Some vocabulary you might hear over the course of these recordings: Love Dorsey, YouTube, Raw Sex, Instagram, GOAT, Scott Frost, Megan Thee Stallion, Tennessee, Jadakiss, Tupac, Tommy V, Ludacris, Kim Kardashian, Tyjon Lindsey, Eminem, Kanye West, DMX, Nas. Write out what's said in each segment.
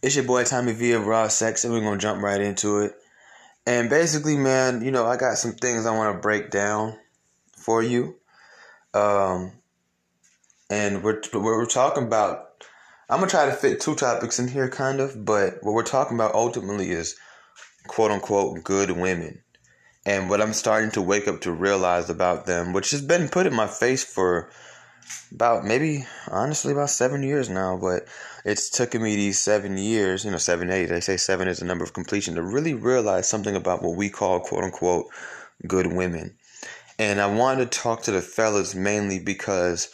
It's your boy Tommy V of Raw Sex, and we're going to jump right into it. And basically, man, you know, I got some things I want to break down for you. And we're talking about, I'm going to try to fit two topics in here, kind of, but what we're talking about ultimately is quote-unquote good women. And what I'm starting to wake up to realize about them, which has been put in my face for about maybe, honestly, about 7 years now. But it's taken me these 7 years, 7, 8. They say 7 is the number of completion, to really realize something about what we call, quote-unquote, good women. And I wanted to talk to the fellas mainly because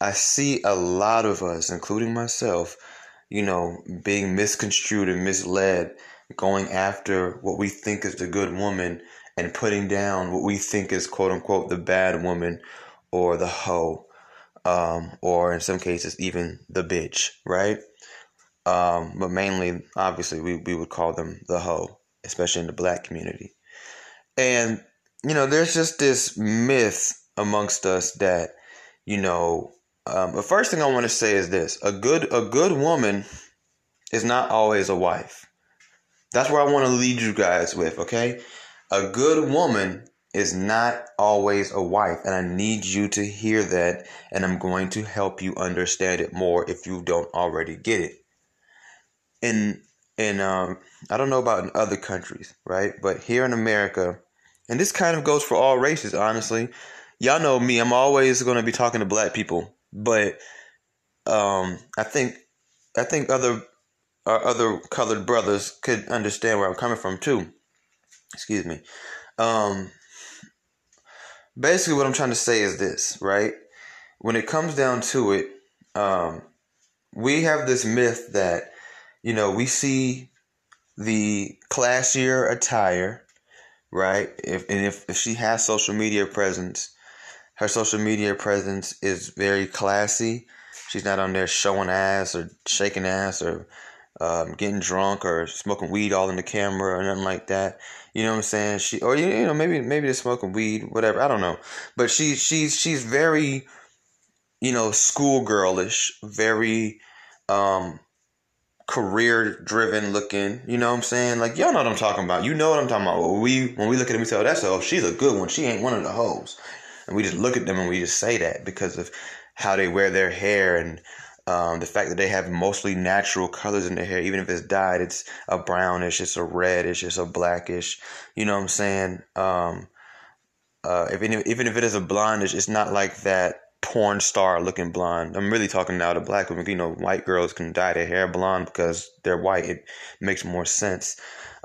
I see a lot of us, including myself, being misconstrued and misled, going after what we think is the good woman and putting down what we think is, quote-unquote, the bad woman or the hoe, or in some cases, even the bitch, right? But mainly, obviously, we would call them the hoe, especially in the black community. And, there's just this myth amongst us that, the first thing I want to say is this: a good woman is not always a wife. That's where I want to lead you guys with, okay? A good woman is not always a wife, and I need you to hear that, and I'm going to help you understand it more if you don't already get it. And I don't know about in other countries, right? But here in America, and this kind of goes for all races, honestly. Y'all know me, I'm always going to be talking to black people, but I think our other colored brothers could understand where I'm coming from too. Excuse me. Basically what I'm trying to say is this, right? When it comes down to it, we have this myth that, we see the classier attire, right? If she has social media presence, her social media presence is very classy. She's not on there showing ass or shaking ass or getting drunk or smoking weed all in the camera or nothing like that. You know what I'm saying? She, or, maybe they're smoking weed, whatever. I don't know. But she's very, schoolgirlish, very, career driven looking. You know what I'm saying? Like, y'all know what I'm talking about. You know what I'm talking about. When we look at them, we tell that's, oh, she's a good one. She ain't one of the hoes. And we just look at them and we just say that because of how they wear their hair and, the fact that they have mostly natural colors in their hair, even if it's dyed, it's a brownish, it's a reddish, it's a blackish, you know what I'm saying? Even if it is a blondish, it's not like that porn star looking blonde. I'm really talking now to black women. White girls can dye their hair blonde because they're white. It makes more sense.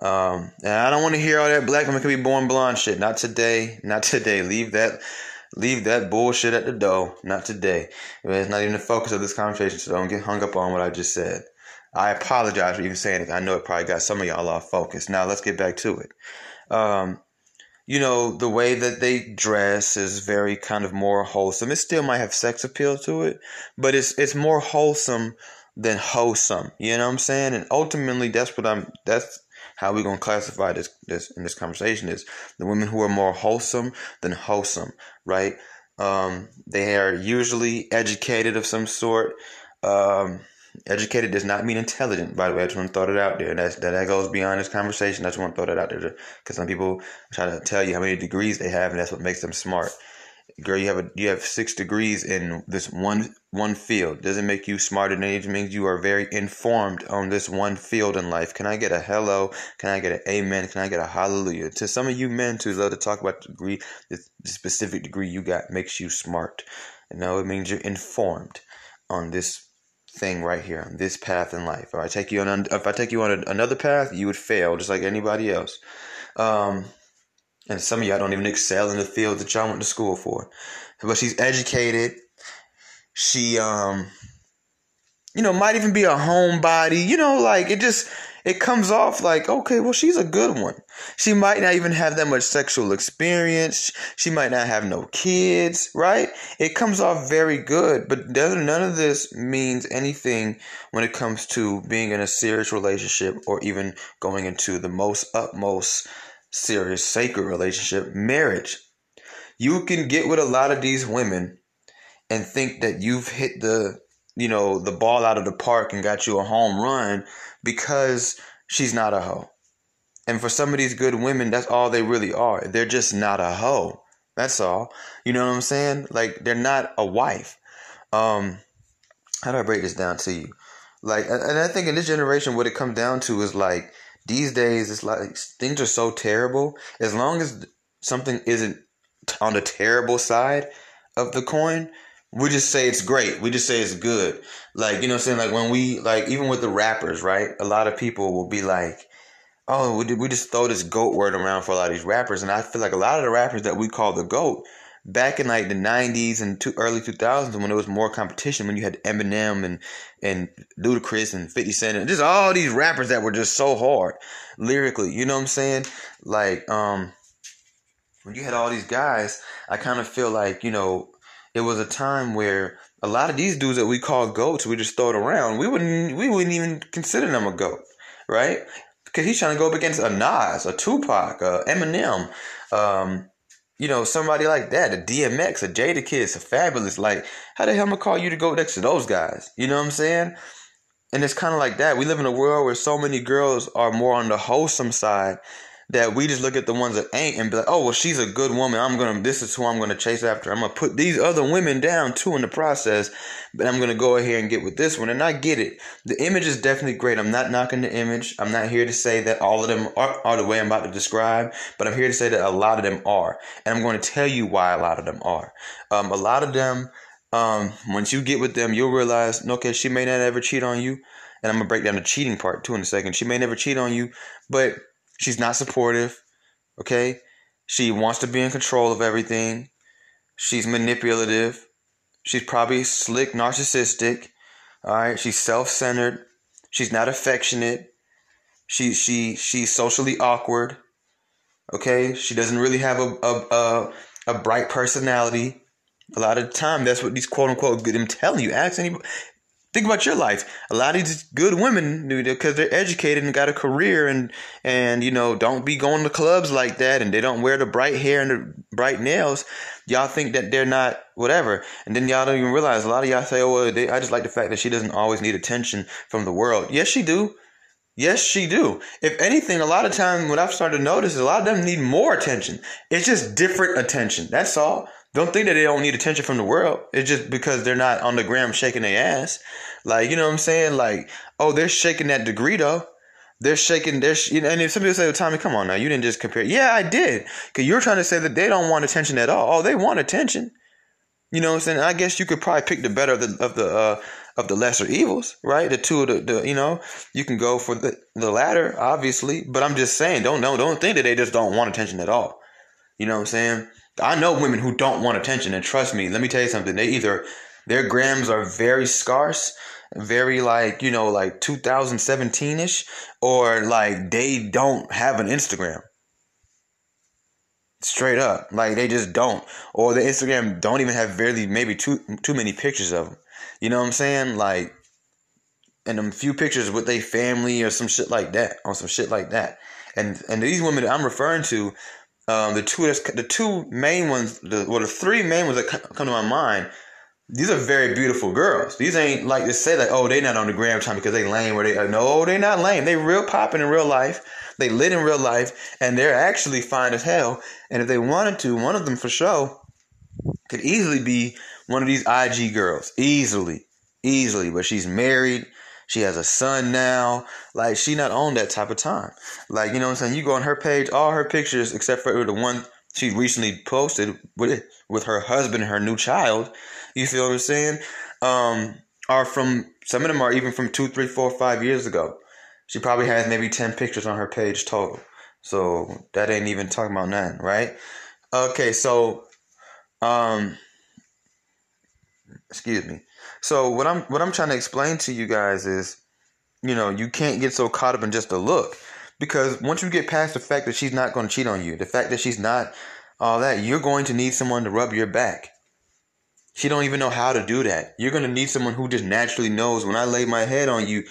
And I don't want to hear all that black women can be born blonde shit. Not today. Not today. Leave that bullshit at the door. Not today. It's not even the focus of this conversation, so don't get hung up on what I just said. I apologize for even saying it. I know it probably got some of y'all off focus. Now, let's get back to it. The way that they dress is very kind of more wholesome. It still might have sex appeal to it, but it's more wholesome than wholesome. You know what I'm saying? And ultimately, that's how we're going to classify this in this conversation is the women who are more wholesome than wholesome, right? They are usually educated of some sort. Educated does not mean intelligent, by the way. I just want to throw that out there. That goes beyond this conversation. I just want to throw that out there because some people try to tell you how many degrees they have, and that's what makes them smart. Girl, you have 6 degrees in this one field. Doesn't make you smarter than anything. It means you are very informed on this one field in life. Can I get a hello? Can I get an amen? Can I get a hallelujah? To some of you men who love to talk about the degree, the specific degree you got makes you smart. No, it means you're informed on this thing right here, on this path in life. If I take you on another path, you would fail just like anybody else. And some of y'all don't even excel in the field that y'all went to school for. But she's educated. She, might even be a homebody. It comes off like, okay, well, she's a good one. She might not even have that much sexual experience. She might not have no kids, right? It comes off very good, but none of this means anything when it comes to being in a serious relationship or even going into the utmost serious, sacred relationship, marriage. You can get with a lot of these women and think that you've hit the you know, the ball out of the park and got you a home run because she's not a hoe. And for some of these good women, that's all they really are. They're just not a hoe. That's all. You know what I'm saying? Like, they're not a wife. How do I break this down to you? Like, and I think in this generation, what it comes down to is like, these days, it's like things are so terrible. As long as something isn't on the terrible side of the coin, we just say it's great. We just say it's good. Like, you know what I'm saying? Like, when we, like, even with the rappers, right? A lot of people will be like, oh, we just throw this GOAT word around for a lot of these rappers. And I feel like a lot of the rappers that we call the GOAT back in like the 90s and early 2000s, when there was more competition, when you had Eminem and Ludacris and 50 Cent and just all these rappers that were just so hard lyrically, you know what I'm saying? Like, when you had all these guys, I kind of feel like, you know, it was a time where a lot of these dudes that we call GOATs, we just throw it around. We wouldn't even consider them a GOAT, right? Because he's trying to go up against a Nas, a Tupac, a Eminem, you know, somebody like that, a DMX, a Jadakiss, a Fabulous. Like, how the hell am I call you to go next to those guys? You know what I'm saying? And it's kind of like that. We live in a world where so many girls are more on the wholesome side that we just look at the ones that ain't and be like, oh, well, she's a good woman. This is who I'm going to chase after. I'm going to put these other women down too in the process, but I'm going to go ahead and get with this one. And I get it. The image is definitely great. I'm not knocking the image. I'm not here to say that all of them are the way I'm about to describe, but I'm here to say that a lot of them are. And I'm going to tell you why a lot of them are. A lot of them, once you get with them, you'll realize, okay, she may not ever cheat on you. And I'm going to break down the cheating part too in a second. She may never cheat on you, but she's not supportive, okay? She wants to be in control of everything. She's manipulative. She's probably slick, narcissistic, all right? She's self-centered. She's not affectionate. She's socially awkward, okay? She doesn't really have a bright personality. A lot of the time, that's what these quote-unquote good, I'm telling you, ask anybody. Think about your life. A lot of these good women, because they're educated and got a career and you know, don't be going to clubs like that, and they don't wear the bright hair and the bright nails. Y'all think that they're not whatever. And then y'all don't even realize a lot of y'all say, oh, well, I just like the fact that she doesn't always need attention from the world. Yes, she do. Yes, she do. If anything, a lot of time what I've started to notice is a lot of them need more attention. It's just different attention. That's all. Don't think that they don't need attention from the world. It's just because they're not on the gram shaking their ass. Like, you know what I'm saying? Like, oh, they're shaking that degree, though. They're shaking their... and if some people say, well, Tommy, come on now. You didn't just compare. Yeah, I did. Because you're trying to say that they don't want attention at all. Oh, they want attention. You know what I'm saying? I guess you could probably pick the better of the lesser evils, right? The two of the you know, you can go for the latter, obviously. But I'm just saying, don't think that they just don't want attention at all. You know what I'm saying? I know women who don't want attention, and trust me, let me tell you something. Their grams are very scarce, very like, you know, like 2017-ish, or like they don't have an Instagram. Straight up. Like, they just don't. Or the Instagram don't even have barely maybe too many pictures of them. You know what I'm saying? Like, and them few pictures with their family or some shit like that, on some shit like that. And these women that I'm referring to, the three main ones that come to my mind, these are very beautiful girls. These ain't like to say like, oh, they not on the gram time because they lame, or no, they not lame. They real popping in real life. They lit in real life, and they're actually fine as hell. And if they wanted to, one of them for sure could easily be one of these IG girls, easily. But she's married. She has a son now. Like, she not on that type of time. Like, you know what I'm saying? You go on her page, all her pictures, except for the one she recently posted with her husband and her new child, you feel what I'm saying, are from, some of them are even from 2, 3, 4, 5 years ago. She probably has maybe 10 pictures on her page total. So that ain't even talking about nothing, right? Okay, so, excuse me. So what I'm trying to explain to you guys is, you know, you can't get so caught up in just a look, because once you get past the fact that she's not going to cheat on you, the fact that she's not all that, you're going to need someone to rub your back. She don't even know how to do that. You're going to need someone who just naturally knows, when I lay my head on you,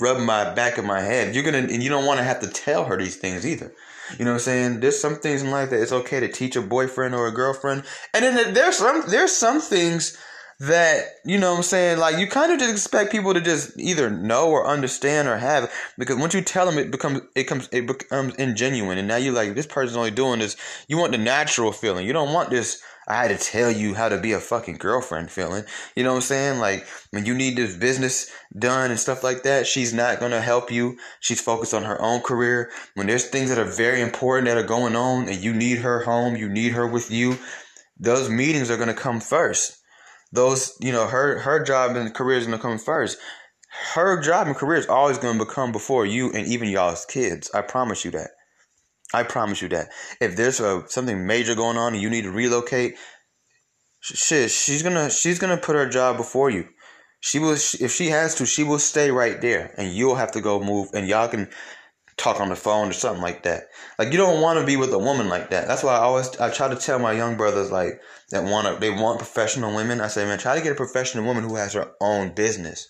rub my back of my head. And you don't want to have to tell her these things either. You know what I'm saying? There's some things in life that it's okay to teach a boyfriend or a girlfriend. And then there's some things that, you know what I'm saying, like, you kind of just expect people to just either know or understand or have it, because once you tell them, it becomes ingenuine, and now you're like, this person's only doing this, you want the natural feeling, you don't want this, I had to tell you how to be a fucking girlfriend feeling, you know what I'm saying, like, when you need this business done and stuff like that, she's not going to help you, she's focused on her own career, when there's things that are very important that are going on, and you need her home, you need her with you, those meetings are going to come first. Those, you know, her job and career is going to come first. Her job and career is always going to become before you and even y'all's kids. I promise you that. If there's something major going on and you need to relocate, shit, she's gonna put her job before you. She will, if she has to, she will stay right there, and you'll have to go move, and y'all can talk on the phone or something like that. Like, you don't want to be with a woman like that. That's why I try to tell my young brothers, like, that they want professional women. I say, man, try to get a professional woman who has her own business.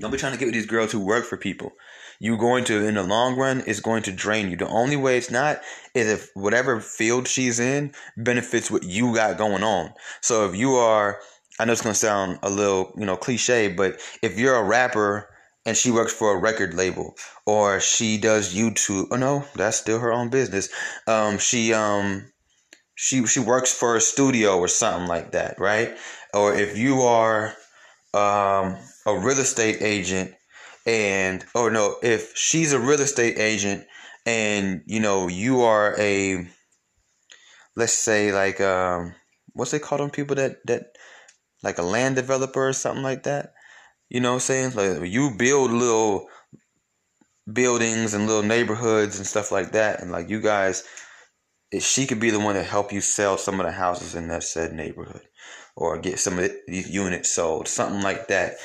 Don't be trying to get with these girls who work for people. You're going to, in the long run, it's going to drain you. The only way it's not is if whatever field she's in benefits what you got going on. So if you are, I know it's going to sound a little, you know, cliche, but if you're a rapper and she works for a record label, or she does YouTube. Oh no, that's still her own business. She works for a studio or something like that, right? Or if you are a real estate agent, if she's a real estate agent, and you know you are a, let's say like what's they call them people that like a land developer or something like that. You know what I'm saying? Like, you build little buildings and little neighborhoods and stuff like that. And like, you guys, she could be the one to help you sell some of the houses in that said neighborhood or get some of these units sold, something like that.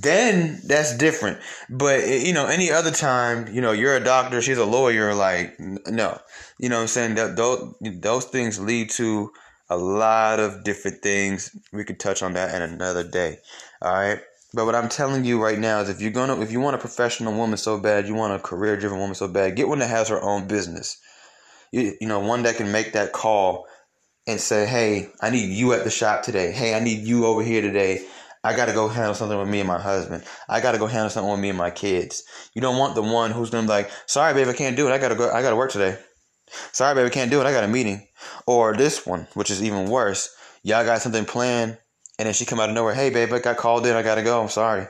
Then that's different. But, you know, any other time, you know, you're a doctor, she's a lawyer, like, no. You know what I'm saying? Those things lead to a lot of different things. We could touch on that in another day. All right. But what I'm telling you right now is if you want a professional woman so bad, you want a career-driven woman so bad, get one that has her own business. You know, one that can make that call and say, hey, I need you at the shop today. Hey, I need you over here today. I got to go handle something with me and my husband. I got to go handle something with me and my kids. You don't want the one who's going to be like, sorry, babe, I can't do it. I got to work today. Sorry, babe, I can't do it. I got a meeting. Or this one, which is even worse. Y'all got something planned. And then she come out of nowhere, hey, babe, I got called in. I got to go. I'm sorry.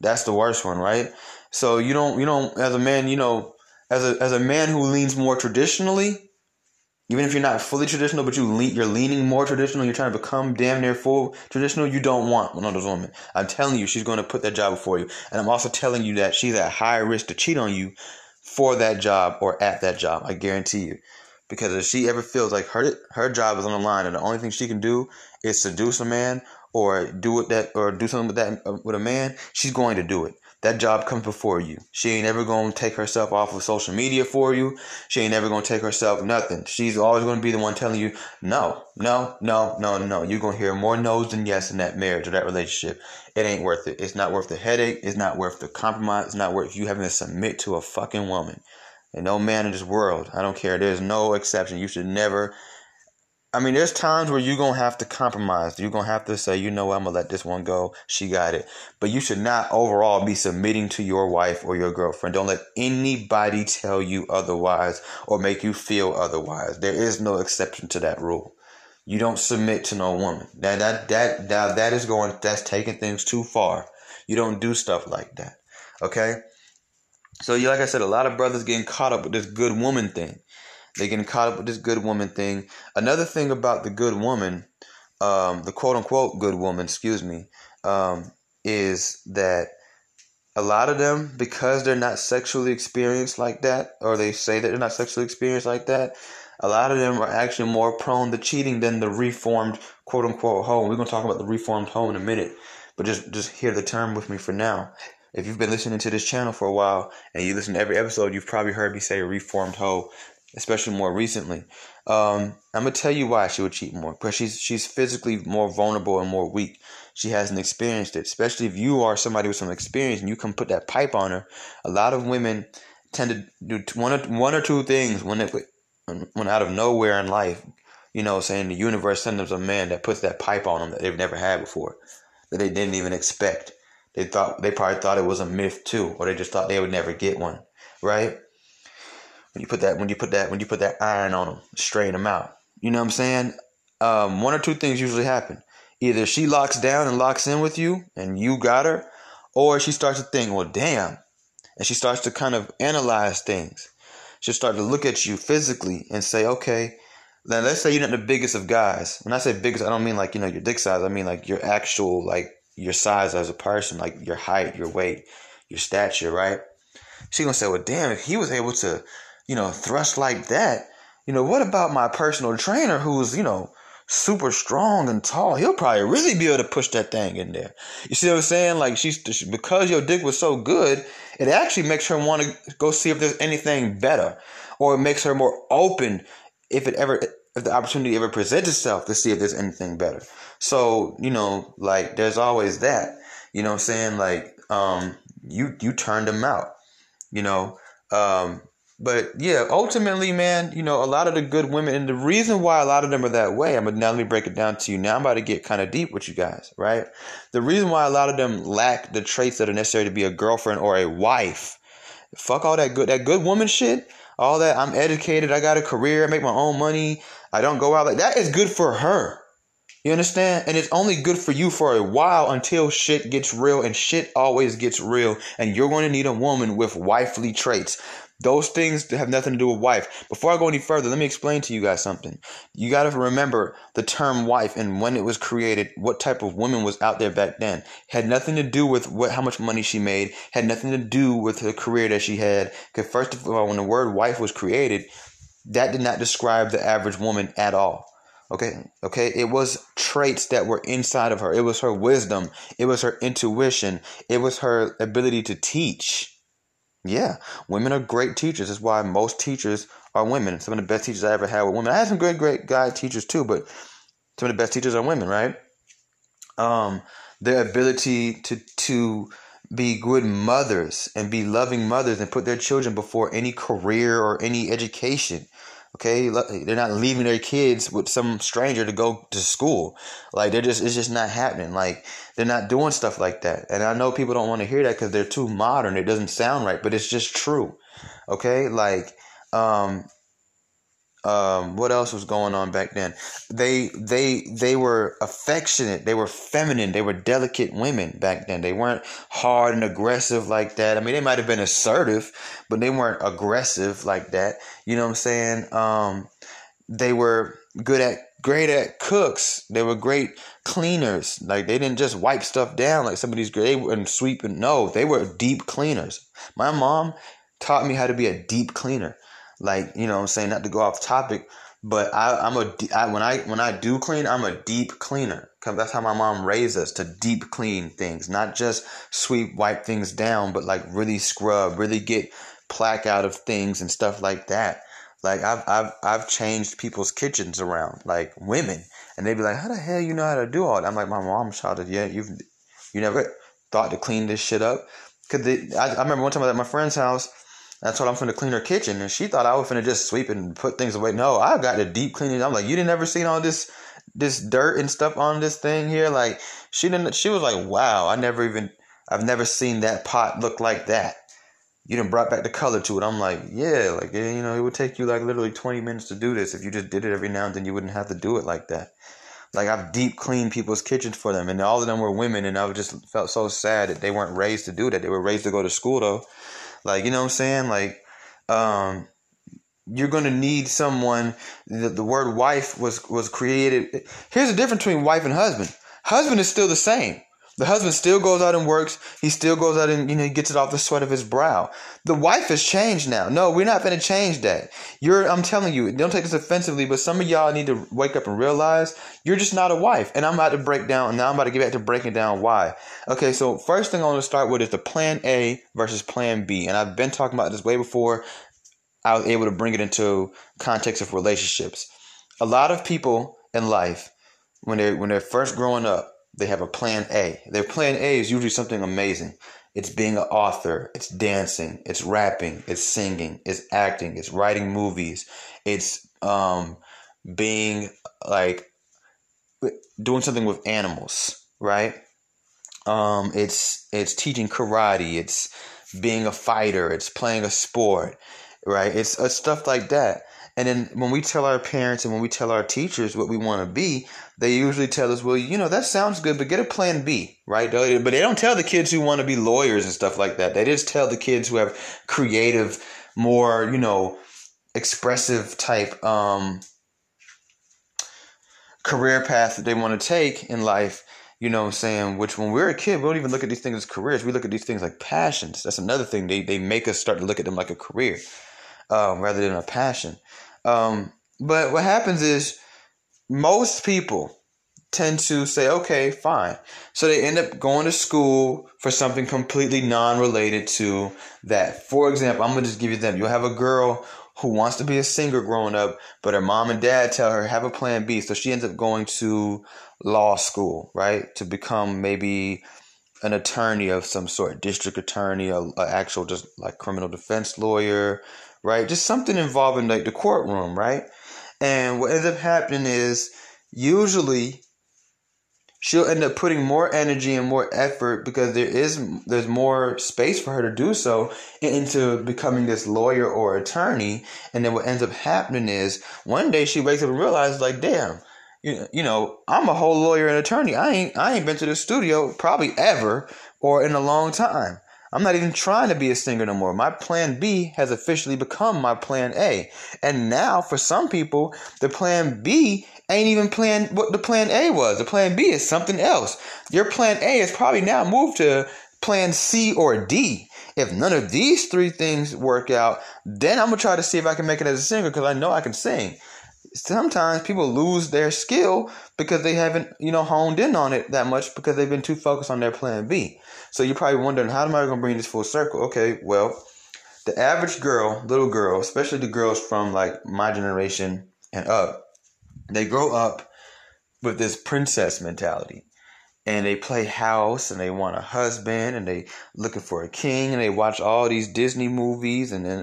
That's the worst one, right? So you don't, as a man, you know, as a man who leans more traditionally, even if you're not fully traditional, but you're leaning more traditional, you're trying to become damn near full traditional, you don't want one of those women. I'm telling you, she's going to put that job before you. And I'm also telling you that she's at higher risk to cheat on you for that job or at that job. I guarantee you. Because if she ever feels like her job is on the line and the only thing she can do is seduce a man or do something with a man, she's going to do it. That job comes before you. She ain't ever going to take herself off of social media for you. She ain't ever going to take herself nothing. She's always going to be the one telling you, no, no, no, no, no. You're going to hear more no's than yes in that marriage or that relationship. It ain't worth it. It's not worth the headache. It's not worth the compromise. It's not worth you having to submit to a fucking woman. And no man in this world, I don't care, there's no exception. You should never, I mean, there's times where you're going to have to compromise. You're going to have to say, you know what, I'm going to let this one go. She got it. But you should not overall be submitting to your wife or your girlfriend. Don't let anybody tell you otherwise or make you feel otherwise. There is no exception to that rule. You don't submit to no woman. That's taking things too far. You don't do stuff like that. Okay? So, like I said, a lot of brothers getting caught up with this good woman thing. Another thing about the good woman, the quote-unquote good woman, is that a lot of them, because they're not sexually experienced like that, or they say that they're not sexually experienced like that, a lot of them are actually more prone to cheating than the reformed quote-unquote hoe. We're going to talk about the reformed hoe in a minute, but just hear the term with me for now. If you've been listening to this channel for a while and you listen to every episode, you've probably heard me say reformed hoe, especially more recently. I'm going to tell you why she would cheat more. Because she's physically more vulnerable and more weak. She hasn't experienced it. Especially if you are somebody with some experience and you can put that pipe on her. A lot of women tend to do one or two things when out of nowhere in life you know, saying the universe sends them a man that puts that pipe on them that they've never had before, that they didn't even expect. They probably thought it was a myth too, or they just thought they would never get one, right? When you put that iron on them, straighten them out. You know what I'm saying? One or two things usually happen. Either she locks down and locks in with you, and you got her, or she starts to think, well, damn, and she starts to kind of analyze things. She'll start to look at you physically and say, okay, now let's say you're not the biggest of guys. When I say biggest, I don't mean like, you know, your dick size. I mean like your actual, like your size as a person, like your height, your weight, your stature, right? She's going to say, well, damn, if he was able to, you know, thrust like that, you know, what about my personal trainer who's, you know, super strong and tall? He'll probably really be able to push that thing in there. You see what I'm saying? Like, because your dick was so good, it actually makes her want to go see if there's anything better, or it makes her more open if the opportunity ever presents itself to see if there's anything better. So, you know, like, there's always that. You know what I'm saying? Like, you turned them out, you know. But yeah, ultimately, man, you know, a lot of the good women, and the reason why a lot of them are that way, now let me break it down to you. Now I'm about to get kind of deep with you guys, right? The reason why a lot of them lack the traits that are necessary to be a girlfriend or a wife. Fuck all that good woman shit. All that, I'm educated, I got a career, I make my own money, I don't go out like that, is good for her. You understand? And it's only good for you for a while until shit gets real, and shit always gets real, and you're going to need a woman with wifely traits. Those things have nothing to do with wife. Before I go any further, let me explain to you guys something. You got to remember the term wife and when it was created, what type of woman was out there back then. Had nothing to do with how much money she made, had nothing to do with her career that she had. Because first of all, when the word wife was created, that did not describe the average woman at all. Okay. It was traits that were inside of her. It was her wisdom. It was her intuition. It was her ability to teach. Yeah, women are great teachers. That's why most teachers are women. Some of the best teachers I ever had were women. I had some great guy teachers too, but some of the best teachers are women, right? Their ability to be good mothers and be loving mothers and put their children before any career or any education. Okay, they're not leaving their kids with some stranger to go to school. Like, it's just not happening. Like, they're not doing stuff like that. And I know people don't want to hear that because they're too modern. It doesn't sound right, but it's just true. Okay, like, what else was going on back then? They were affectionate. They were feminine. They were delicate women back then. They weren't hard and aggressive like that. I mean, they might have been assertive, but they weren't aggressive like that. You know what I'm saying? They were great at cooks. They were great cleaners. Like, they didn't just wipe stuff down like somebody's great and sweep. No, they were deep cleaners. My mom taught me how to be a deep cleaner. Like, you know what I'm saying, not to go off topic, but when I do clean, I'm a deep cleaner. 'Cause that's how my mom raised us, to deep clean things, not just sweep, wipe things down, but like really scrub, really get plaque out of things and stuff like that. Like, I've changed people's kitchens around, like women, and they'd be like, how the hell you know how to do all that? I'm like, my mom shouted, yeah, you never thought to clean this shit up. 'Cause I remember one time I was at my friend's house. I told her I'm finna clean her kitchen, and she thought I was finna just sweep and put things away. No, I got the deep cleaning. I'm like, you didn't ever seen all this dirt and stuff on this thing here? Like, she was like, wow, I've never seen that pot look like that. You done brought back the color to it. I'm like, yeah, like, you know, it would take you like literally 20 minutes to do this. If you just did it every now and then, you wouldn't have to do it like that. Like, I've deep cleaned people's kitchens for them, and all of them were women, and I just felt so sad that they weren't raised to do that. They were raised to go to school though. Like, you know what I'm saying? Like, you're going to need someone. The word wife was created. Here's the difference between wife and husband. Husband is still the same. The husband still goes out and works. He still goes out and, you know, he gets it off the sweat of his brow. The wife has changed now. No, we're not going to change that. I'm telling you, don't take this offensively, but some of y'all need to wake up and realize you're just not a wife. And I'm about to break down, and now I'm about to get back to breaking down why. Okay, so first thing I want to start with is the plan A versus plan B. And I've been talking about this way before I was able to bring it into context of relationships. A lot of people in life, when they're first growing up, they have a plan A. Their plan A is usually something amazing. It's being an author. It's dancing. It's rapping. It's singing. It's acting. It's writing movies. It's being like doing something with animals, right? It's teaching karate, it's being a fighter, it's playing a sport, right? It's stuff like that. And then when we tell our parents and when we tell our teachers what we want to be, they usually tell us, well, you know, that sounds good, but get a plan B, right? But they don't tell the kids who want to be lawyers and stuff like that. They just tell the kids who have creative, more, you know, expressive type career path that they want to take in life, you know what I'm saying? Which when we're a kid, we don't even look at these things as careers. We look at these things like passions. That's another thing. They make us start to look at them like a career. Rather than a passion. But what happens is most people tend to say, okay, fine. So they end up going to school for something completely non-related to that. For example, I'm going to just give you them. You'll have a girl who wants to be a singer growing up, but her mom and dad tell her, have a plan B. So she ends up going to law school, right? To become maybe an attorney of some sort, district attorney, an actual just like criminal defense lawyer, right? Just something involving like the courtroom, right? And what ends up happening is usually she'll end up putting more energy and more effort because there's more space for her to do so into becoming this lawyer or attorney. And then what ends up happening is one day she wakes up and realizes like, damn, you know, I'm a whole lawyer and attorney. I ain't been to the studio probably ever or in a long time. I'm not even trying to be a singer no more. My plan B has officially become my plan A. And now for some people, the plan B ain't even plan what the plan A was. The plan B is something else. Your plan A is probably now moved to plan C or D. If none of these three things work out, then I'm going to try to see if I can make it as a singer because I know I can sing. Sometimes people lose their skill because they haven't, you know, honed in on it that much because they've been too focused on their plan B. So you're probably wondering, how am I going to bring this full circle? Okay, well, the average girl, little girl, especially the girls from like my generation and up, they grow up with this princess mentality. And they play house and they want a husband and they looking for a king and they watch all these Disney movies and then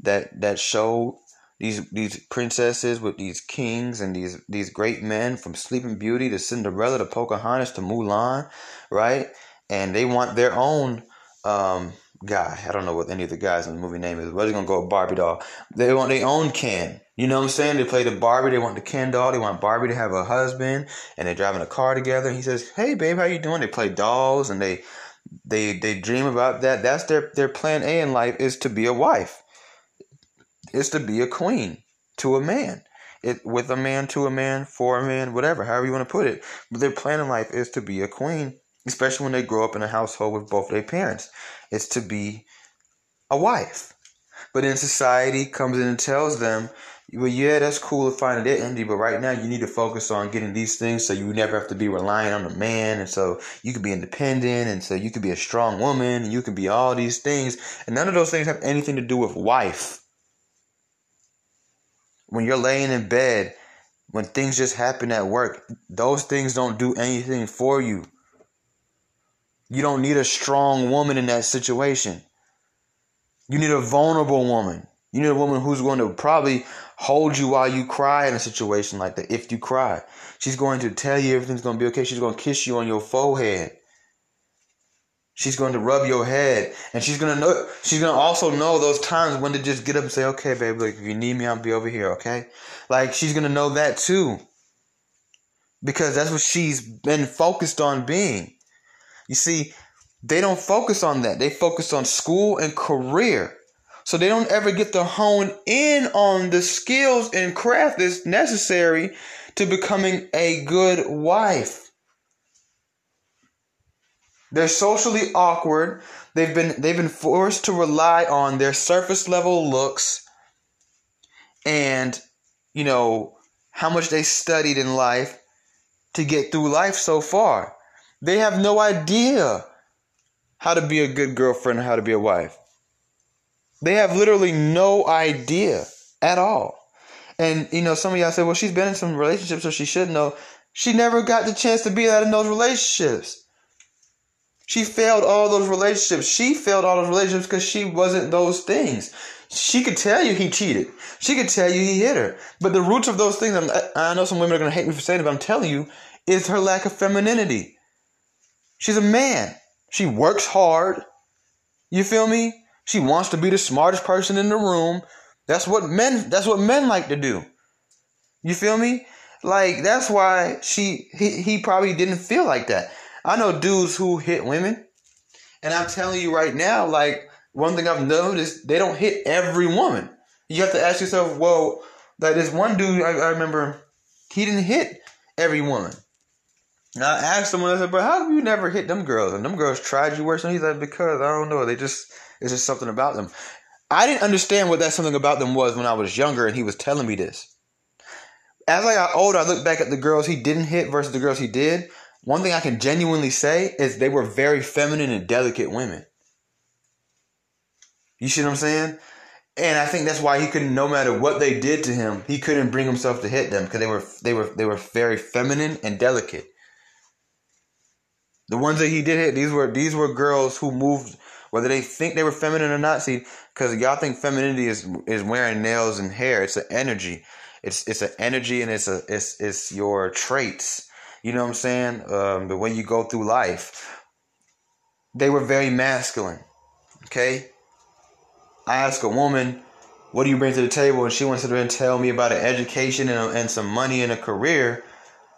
that show. These princesses with these kings and these great men, from Sleeping Beauty to Cinderella to Pocahontas to Mulan, right? And they want their own guy. I don't know what any of the guys in the movie name is. We're just going to go with Barbie doll. They want their own Ken. You know what I'm saying? They play the Barbie. They want the Ken doll. They want Barbie to have a husband. And they're driving a car together. And he says, hey, babe, how you doing? They play dolls and they dream about that. That's their plan A in life, is to be a wife. It's to be a queen to a man, with a man, to a man, for a man, whatever, however you want to put it. But their plan in life is to be a queen, especially when they grow up in a household with both their parents. It's to be a wife. But then society comes in and tells them, well, yeah, that's cool to find it empty, but right now you need to focus on getting these things so you never have to be relying on a man, and so you can be independent, and so you can be a strong woman, and you can be all these things. And none of those things have anything to do with wife. When you're laying in bed, when things just happen at work, those things don't do anything for you. You don't need a strong woman in that situation. You need a vulnerable woman. You need a woman who's going to probably hold you while you cry in a situation like that. If you cry, she's going to tell you everything's going to be okay. She's going to kiss you on your forehead. She's going to rub your head, and she's going to also know those times when to just get up and say, okay, baby, look, if you need me, I'll be over here, okay? Like, she's going to know that too, because that's what she's been focused on being. You see, they don't focus on that. They focus on school and career. So they don't ever get to hone in on the skills and craft that's necessary to becoming a good wife. They're socially awkward. They've been forced to rely on their surface level looks and, you know, how much they studied in life to get through life so far. They have no idea how to be a good girlfriend, how to be a wife. They have literally no idea at all. And, you know, some of y'all say, well, she's been in some relationships, so she should know. She never got the chance to be out in those relationships. She failed all those relationships. She failed all those relationships because she wasn't those things. She could tell you he cheated. She could tell you he hit her. But the roots of those things, I know some women are going to hate me for saying it, but I'm telling you, is her lack of femininity. She's a man. She works hard. You feel me? She wants to be the smartest person in the room. That's what men like to do. You feel me? Like, that's why he probably didn't feel like that. I know dudes who hit women, and I'm telling you right now, like, one thing I've noticed, they don't hit every woman. You have to ask yourself, well, like this one dude, I remember, he didn't hit every woman. And I asked someone, I said, but how come you never hit them girls? And them girls tried you worse? And he's like, because, I don't know, it's just something about them. I didn't understand what that something about them was when I was younger, and he was telling me this. As I got older, I look back at the girls he didn't hit versus the girls he did. One thing I can genuinely say is they were very feminine and delicate women. You see what I'm saying? And I think that's why he couldn't, no matter what they did to him, he couldn't bring himself to hit them, because they were very feminine and delicate. The ones that he did hit, these were girls who moved, whether they think they were feminine or not. See, because y'all think femininity is wearing nails and hair. It's an energy. It's an energy, and it's your traits. You know what I'm saying? The way you go through life. They were very masculine. Okay? I ask a woman, what do you bring to the table? And she wants to tell me about an education and some money and a career.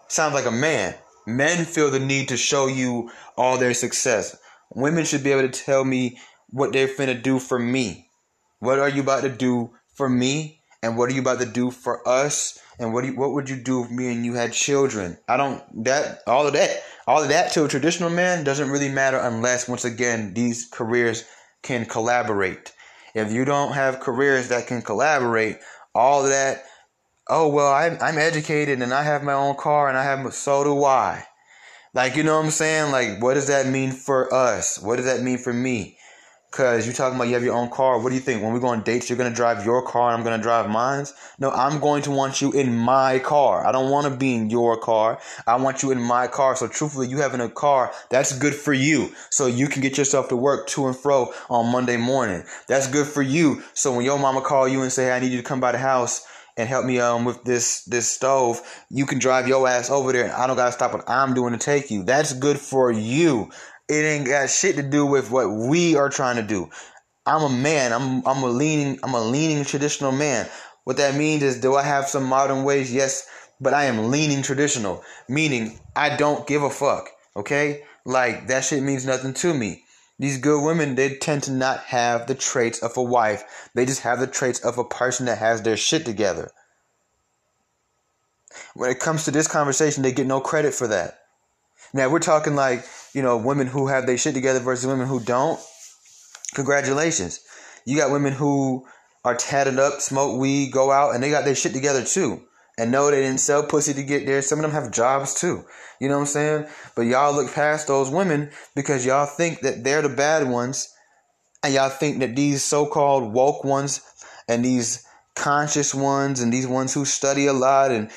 Sounds like a man. Men feel the need to show you all their success. Women should be able to tell me what they're finna do for me. What are you about to do for me? And what are you about to do for us? And what would you do if me and you had children? All of that to a traditional man doesn't really matter unless, once again, these careers can collaborate. If you don't have careers that can collaborate, all of that, oh, well, I'm educated and I have my own car and I have, so do I. Like, you know what I'm saying? Like, what does that mean for us? What does that mean for me? Because you're talking about you have your own car. What do you think? When we go on dates, you're going to drive your car and I'm going to drive mine? No, I'm going to want you in my car. I don't want to be in your car. I want you in my car. So truthfully, you having a car, that's good for you. So you can get yourself to work to and fro on Monday morning. That's good for you. So when your mama call you and say, hey, I need you to come by the house and help me with this stove, you can drive your ass over there. And I don't got to stop what I'm doing to take you. That's good for you. It ain't got shit to do with what we are trying to do. I'm a man. I'm a leaning traditional man. What that means is, do I have some modern ways? Yes, but I am leaning traditional, meaning I don't give a fuck. Okay, like that shit means nothing to me. These good women, they tend to not have the traits of a wife. They just have the traits of a person that has their shit together. When it comes to this conversation, they get no credit for that. Now we're talking like, you know, women who have their shit together versus women who don't. Congratulations. You got women who are tatted up, smoke weed, go out, and they got their shit together too. And no, they didn't sell pussy to get there. Some of them have jobs too. You know what I'm saying? But y'all look past those women because y'all think that they're the bad ones. And y'all think that these so-called woke ones and these conscious ones and these ones who study a lot and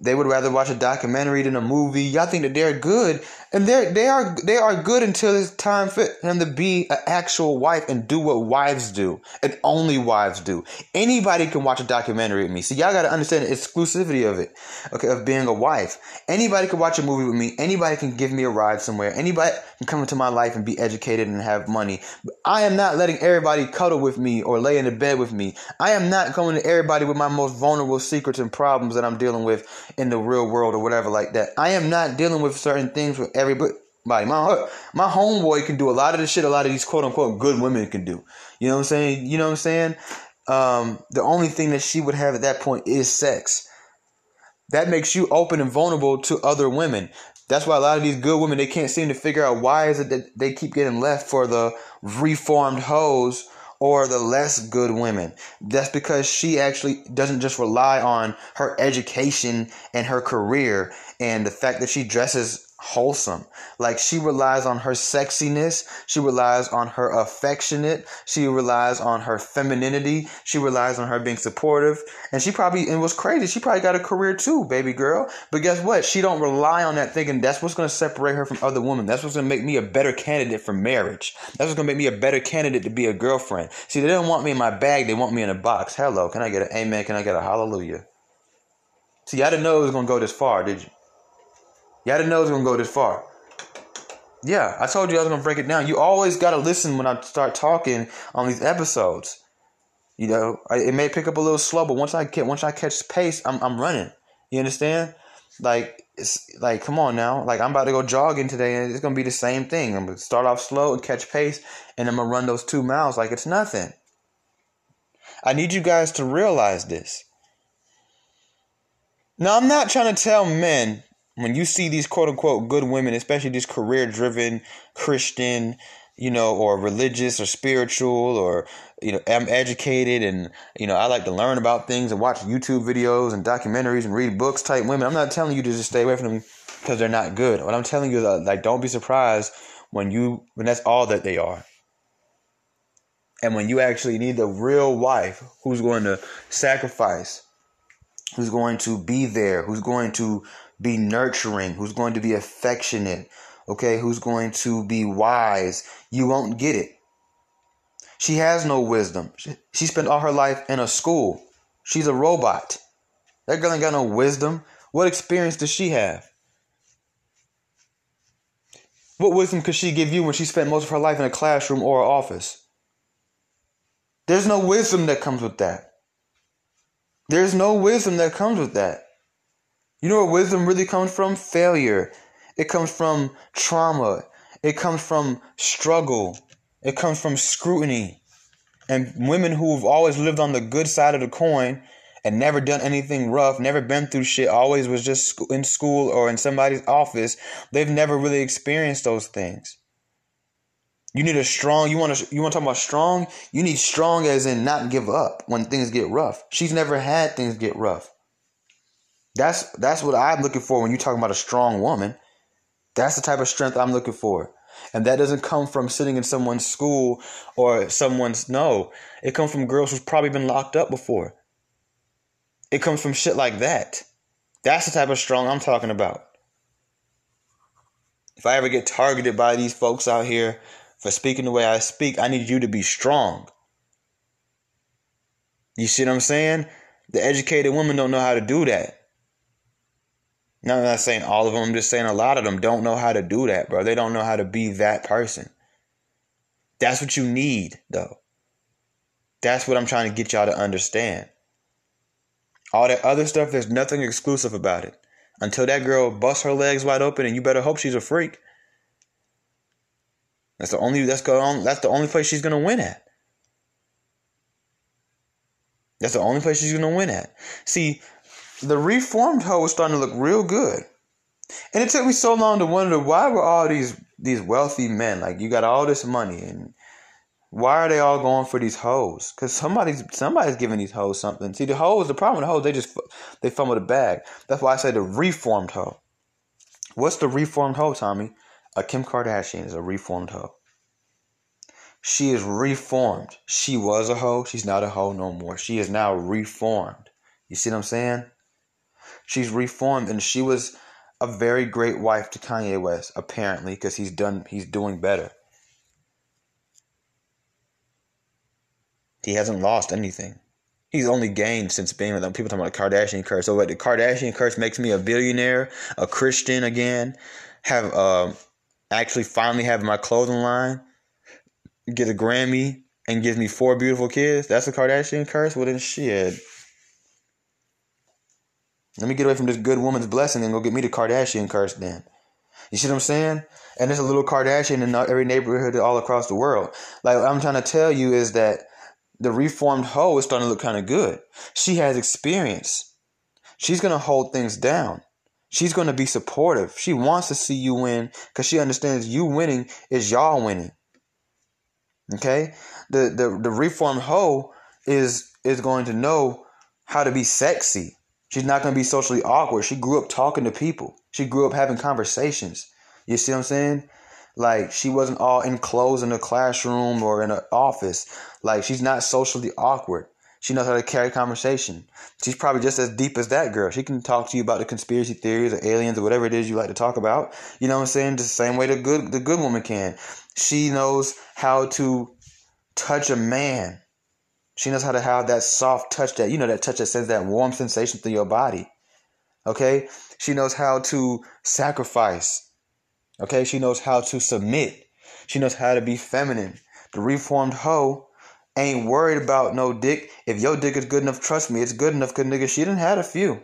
they would rather watch a documentary than a movie. Y'all think that they're good, and they are good until it's time for them to be an actual wife and do what wives do, and only wives do. Anybody can watch a documentary with me. So y'all got to understand the exclusivity of it, okay, of being a wife. Anybody can watch a movie with me. Anybody can give me a ride somewhere. Anybody can come into my life and be educated and have money. But I am not letting everybody cuddle with me or lay in the bed with me. I am not going to everybody with my most vulnerable secrets and problems that I'm dealing with in the real world or whatever like that. I am not dealing with certain things with everybody. My homeboy can do a lot of the shit a lot of these quote unquote good women can do. You know what I'm saying? The only thing that she would have at that point is sex. That makes you open and vulnerable to other women. That's why a lot of these good women, they can't seem to figure out why is it that they keep getting left for the reformed hoes or the less good women. That's because she actually doesn't just rely on her education and her career and the fact that she dresses wholesome. Like, she relies on her sexiness. She relies on her affectionate. She relies on her femininity. She relies on her being supportive. And she probably, and what's crazy, she probably got a career too, baby girl. But guess what? She don't rely on that thinking that's what's going to separate her from other women. That's what's going to make me a better candidate for marriage. That's what's going to make me a better candidate to be a girlfriend. See, they don't want me in my bag. They want me in a box. Hello. Can I get an amen? Can I get a hallelujah? See, I didn't know it was going to go this far, did you? Y'all didn't know it was going to go this far. Yeah, I told you I was going to break it down. You always got to listen when I start talking on these episodes. You know, it may pick up a little slow, but once I catch pace, I'm running. You understand? Like, it's like, come on now. Like, I'm about to go jogging today, and it's going to be the same thing. I'm going to start off slow and catch pace, and I'm going to run those 2 miles like it's nothing. I need you guys to realize this. Now, I'm not trying to tell men, when you see these quote-unquote good women, especially these career-driven Christian, you know, or religious or spiritual, or, you know, I'm educated and, you know, I like to learn about things and watch YouTube videos and documentaries and read books type women. I'm not telling you to just stay away from them because they're not good. What I'm telling you is, like, don't be surprised when that's all that they are. And when you actually need the real wife who's going to sacrifice, who's going to be there, who's going to be nurturing, who's going to be affectionate, okay, who's going to be wise, you won't get it. She has no wisdom. She spent all her life in a school. She's a robot. That girl ain't got no wisdom. What experience does she have? What wisdom could she give you when she spent most of her life in a classroom or an office? There's no wisdom that comes with that. There's no wisdom that comes with that. You know where wisdom really comes from? Failure. It comes from trauma. It comes from struggle. It comes from scrutiny. And women who've always lived on the good side of the coin and never done anything rough, never been through shit, always was just in school or in somebody's office, they've never really experienced those things. You need a strong, you want to talk about strong? You need strong as in not give up when things get rough. She's never had things get rough. That's what I'm looking for when you're talking about a strong woman. That's the type of strength I'm looking for. And that doesn't come from sitting in someone's school or someone's, no. It comes from girls who's probably been locked up before. It comes from shit like that. That's the type of strong I'm talking about. If I ever get targeted by these folks out here for speaking the way I speak, I need you to be strong. You see what I'm saying? The educated women don't know how to do that. Now, I'm not saying all of them. I'm just saying a lot of them don't know how to do that, bro. They don't know how to be that person. That's what you need, though. That's what I'm trying to get y'all to understand. All that other stuff, there's nothing exclusive about it. Until that girl busts her legs wide open, and you better hope she's a freak. That's the only place she's gonna win at. That's the only place she's gonna win at. See. The reformed hoe was starting to look real good. And it took me so long to wonder, why were all these wealthy men, like, you got all this money, and why are they all going for these hoes? Because somebody's giving these hoes something. See, the hoes, the problem with the hoes, they fumble the bag. That's why I say the reformed hoe. What's the reformed hoe, Tommy? Kim Kardashian is a reformed hoe. She is reformed. She was a hoe. She's not a hoe no more. She is now reformed. You see what I'm saying? She's reformed, and she was a very great wife to Kanye West, apparently, because he's doing better. He hasn't lost anything. He's only gained since being with them. People talking about the Kardashian curse. So what, the Kardashian curse makes me a billionaire, a Christian again, have actually finally have my clothing line, get a Grammy, and gives me 4 beautiful kids. That's the Kardashian curse? Well, then shit. Let me get away from this good woman's blessing and go get me the Kardashian curse then. You see what I'm saying? And there's a little Kardashian in every neighborhood all across the world. Like, what I'm trying to tell you is that the reformed hoe is starting to look kind of good. She has experience. She's going to hold things down. She's going to be supportive. She wants to see you win because she understands you winning is y'all winning. Okay? The reformed hoe is going to know how to be sexy. She's not going to be socially awkward. She grew up talking to people. She grew up having conversations. You see what I'm saying? Like, she wasn't all enclosed in a classroom or in an office. Like, she's not socially awkward. She knows how to carry conversation. She's probably just as deep as that girl. She can talk to you about the conspiracy theories or aliens or whatever it is you like to talk about. You know what I'm saying? The same way the good woman can. She knows how to touch a man. She knows how to have that soft touch, that, you know, that touch that sends that warm sensation through your body. Okay? She knows how to sacrifice. Okay? She knows how to submit. She knows how to be feminine. The reformed hoe ain't worried about no dick. If your dick is good enough, trust me, it's good enough, because nigga, she done had a few.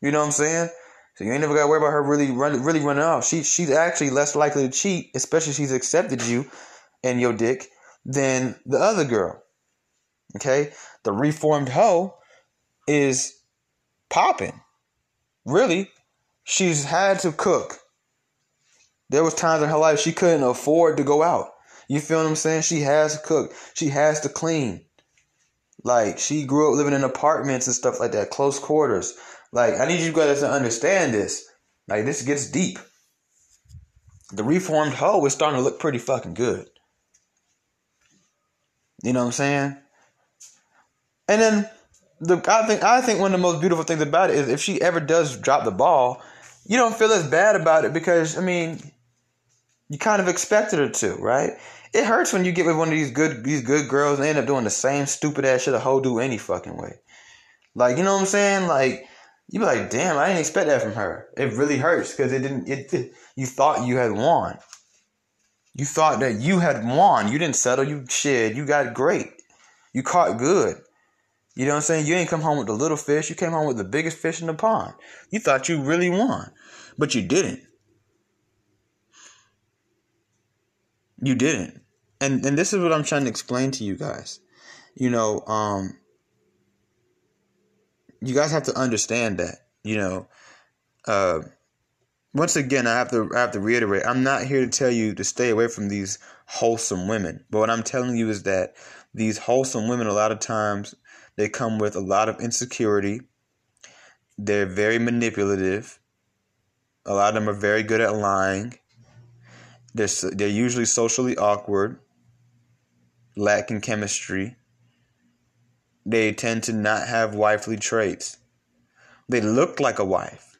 You know what I'm saying? So you ain't never got to worry about her really running off. She's actually less likely to cheat, especially if she's accepted you and your dick, than the other girl. Okay? The reformed hoe is popping. Really? She's had to cook. There was times in her life she couldn't afford to go out. You feel what I'm saying? She has to cook. She has to clean. Like, she grew up living in apartments and stuff like that, close quarters. Like, I need you guys to understand this. Like, this gets deep. The reformed hoe is starting to look pretty fucking good. You know what I'm saying? And then, I think one of the most beautiful things about it is, if she ever does drop the ball, you don't feel as bad about it, because, I mean, you kind of expected her to, right? It hurts when you get with one of these good girls and they end up doing the same stupid ass shit a hoe do any fucking way. Like, you know what I'm saying? Like, you be like, damn, I didn't expect that from her. It really hurts, because you thought you had won. You thought that you had won. You didn't settle. You shit. You got great. You caught good. You know what I'm saying? You ain't come home with the little fish. You came home with the biggest fish in the pond. You thought you really won, but you didn't. You didn't. And this is what I'm trying to explain to you guys. You know, you guys have to understand that, you know. Once again, I have to reiterate, I'm not here to tell you to stay away from these wholesome women. But what I'm telling you is that these wholesome women, a lot of times, they come with a lot of insecurity. They're very manipulative. A lot of them are very good at lying. They're usually socially awkward, lacking chemistry. They tend to not have wifely traits. They look like a wife.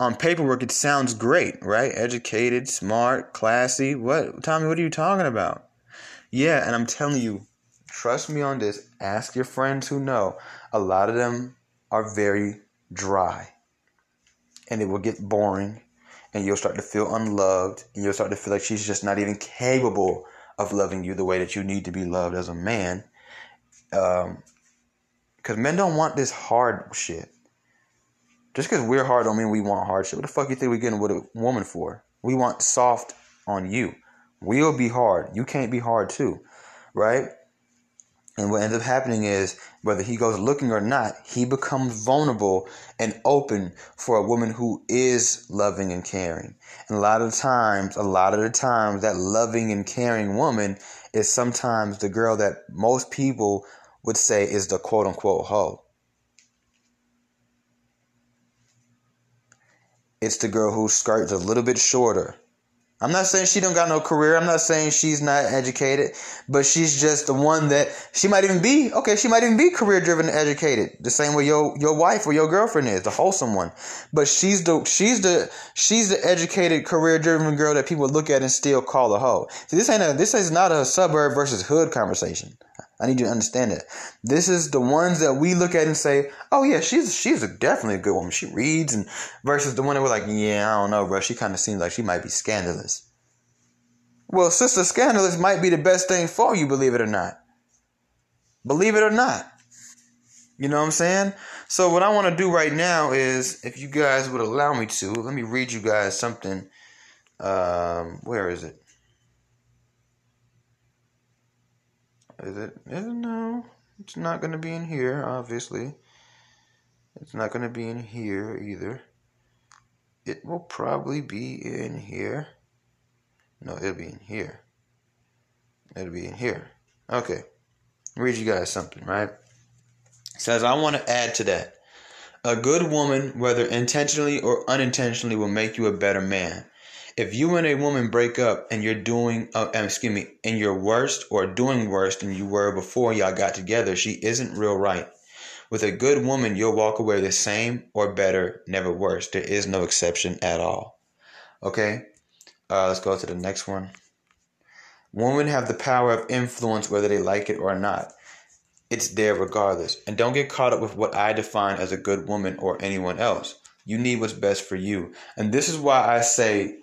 On paperwork, it sounds great, right? Educated, smart, classy. What, Tommy, what are you talking about? Yeah, and I'm telling you, trust me on this. Ask your friends who know. A lot of them are very dry, and it will get boring. And you'll start to feel unloved. And you'll start to feel like she's just not even capable of loving you the way that you need to be loved as a man. Because men don't want this hard shit. Just because we're hard don't mean we want hard shit. What the fuck you think we're getting with a woman for? We want soft on you. We'll be hard. You can't be hard too. Right? And what ends up happening is, whether he goes looking or not, he becomes vulnerable and open for a woman who is loving and caring. And a lot of the times, that loving and caring woman is sometimes the girl that most people would say is the quote unquote hoe. It's the girl whose skirt's a little bit shorter. I'm not saying she don't got no career. I'm not saying she's not educated, but she's just the one that she might even be career driven and educated, the same way your wife or your girlfriend is, the wholesome one. But she's the educated, career driven girl that people look at and still call a hoe. See, this is not a suburb versus hood conversation. I need you to understand that. This is the ones that we look at and say, oh yeah, she's definitely a good woman. She reads, and versus the one that we're like, yeah, I don't know, bro. She kind of seems like she might be scandalous. Well, sister, scandalous might be the best thing for you, believe it or not. Believe it or not. You know what I'm saying? So what I want to do right now is, if you guys would allow me to, let me read you guys something. Where is it? Is it? No, it's not going to be in here, obviously. It's not going to be in here either. It will probably be in here. No, it'll be in here. It'll be in here. Okay. Read you guys something, right? It says, I want to add to that. A good woman, whether intentionally or unintentionally, will make you a better man. If you and a woman break up and you're doing worse than you were before y'all got together, she isn't real right. With a good woman, you'll walk away the same or better, never worse. There is no exception at all. Okay, let's go to the next one. Women have the power of influence whether they like it or not. It's there regardless. And don't get caught up with what I define as a good woman or anyone else. You need what's best for you. And this is why I say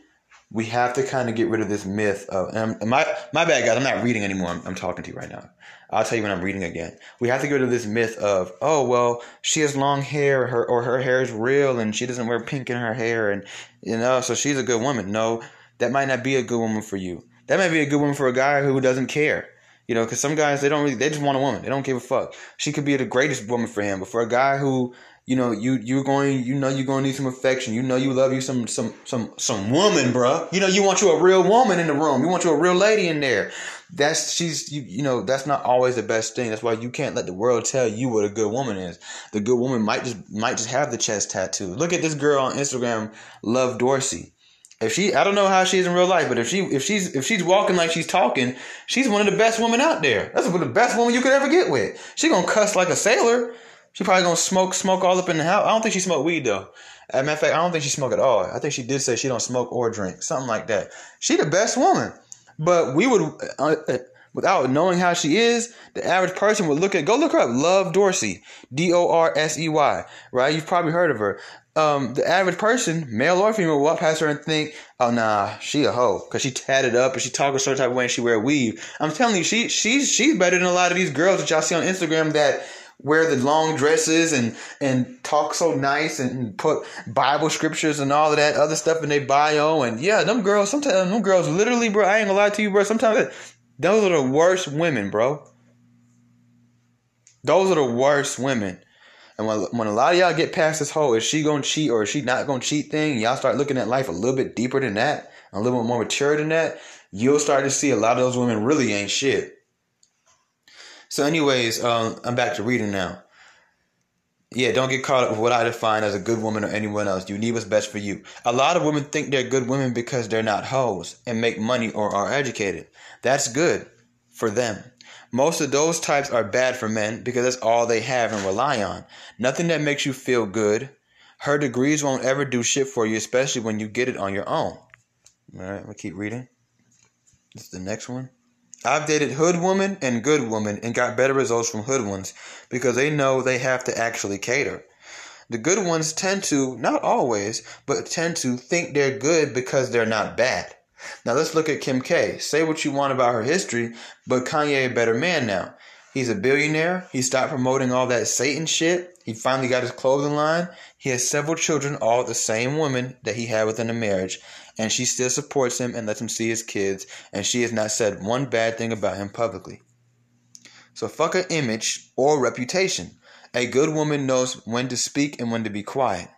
we have to kind of get rid of this myth of, and my bad guys, I'm not reading anymore. I'm talking to you right now. I'll tell you when I'm reading again. We have to get rid of this myth of, oh, well, she has long hair, her hair is real, and she doesn't wear pink in her hair, and so she's a good woman. No, that might not be a good woman for you. That might be a good woman for a guy who doesn't care. Because some guys, they just want a woman. They don't give a fuck. She could be the greatest woman for him, but for a guy who, you're going to need some affection. You love you some woman, bruh. You want you a real woman in the room. You want you a real lady in there. That's not always the best thing. That's why you can't let the world tell you what a good woman is. The good woman might just have the chest tattoo. Look at this girl on Instagram, Love Dorsey. I don't know how she is in real life, but if she's walking like she's talking, she's one of the best women out there. That's one of the best women you could ever get with. She gonna cuss like a sailor. She probably gonna smoke all up in the house. I don't think she smoked weed though. As a matter of fact, I don't think she smoked at all. I think she did say she don't smoke or drink, something like that. She the best woman, but we would, without knowing how she is, the average person would look her up. Love Dorsey, D-O-R-S-E-Y, right? You've probably heard of her. The average person, male or female, will walk past her and think, oh, nah, she a hoe. Because she tatted up and she talk a certain type of way and she wear a weave. I'm telling you, she's better than a lot of these girls that y'all see on Instagram that wear the long dresses and talk so nice and put Bible scriptures and all of that other stuff in their bio. And yeah, sometimes them girls literally, bro, I ain't gonna lie to you, bro. Sometimes those are the worst women, bro. Those are the worst women. And when a lot of y'all get past this whole, is she going to cheat or is she not going to cheat thing, y'all start looking at life a little bit deeper than that, a little bit more mature than that, you'll start to see a lot of those women really ain't shit. So anyways, I'm back to reading now. Yeah, don't get caught up with what I define as a good woman or anyone else. You need what's best for you. A lot of women think they're good women because they're not hoes and make money or are educated. That's good for them. Most of those types are bad for men because that's all they have and rely on. Nothing that makes you feel good. Her degrees won't ever do shit for you, especially when you get it on your own. All right, we'll keep reading. This is the next one. I've dated hood women and good women and got better results from hood ones because they know they have to actually cater. The good ones tend to, not always, but tend to think they're good because they're not bad. Now let's look at Kim K. Say what you want about her history, but Kanye a better man now. He's a billionaire. He stopped promoting all that Satan shit. He finally got his clothing line. He has several children, all the same woman that he had within the marriage. And she still supports him and lets him see his kids. And she has not said one bad thing about him publicly. So fuck an image or reputation. A good woman knows when to speak and when to be quiet.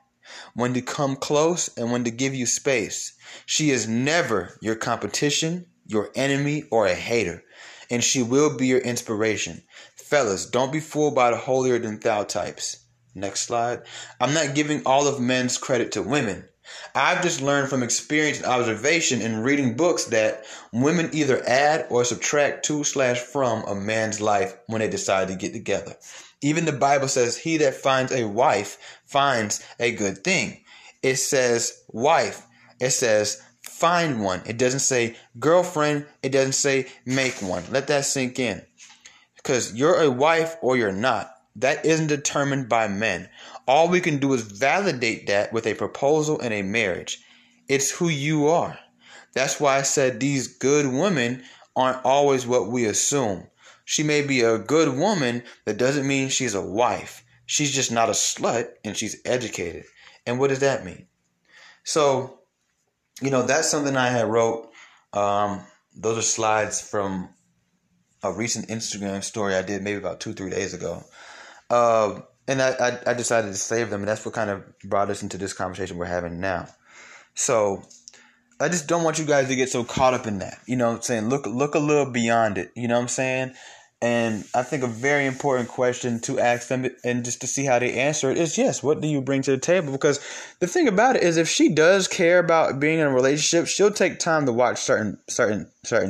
When to come close and when to give you space. She is never your competition, your enemy, or a hater. And she will be your inspiration. Fellas, don't be fooled by the holier-than-thou types. Next slide. I'm not giving all of men's credit to women. I've just learned from experience and observation and reading books that women either add or subtract to/from a man's life when they decide to get together. Even the Bible says, he that finds a wife finds a good thing. It says wife. It says find one. It doesn't say girlfriend. It doesn't say make one. Let that sink in. Because you're a wife or you're not. That isn't determined by men. All we can do is validate that with a proposal and a marriage. It's who you are. That's why I said these good women aren't always what we assume. She may be a good woman, that doesn't mean she's a wife. She's just not a slut, and she's educated. And what does that mean? So, that's something I had wrote. Those are slides from a recent Instagram story I did maybe about 2-3 days ago. And I decided to save them, and that's what kind of brought us into this conversation we're having now. So I just don't want you guys to get so caught up in that, saying look a little beyond it, And I think a very important question to ask them and just to see how they answer it is, yes, what do you bring to the table? Because the thing about it is, if she does care about being in a relationship, she'll take time to watch certain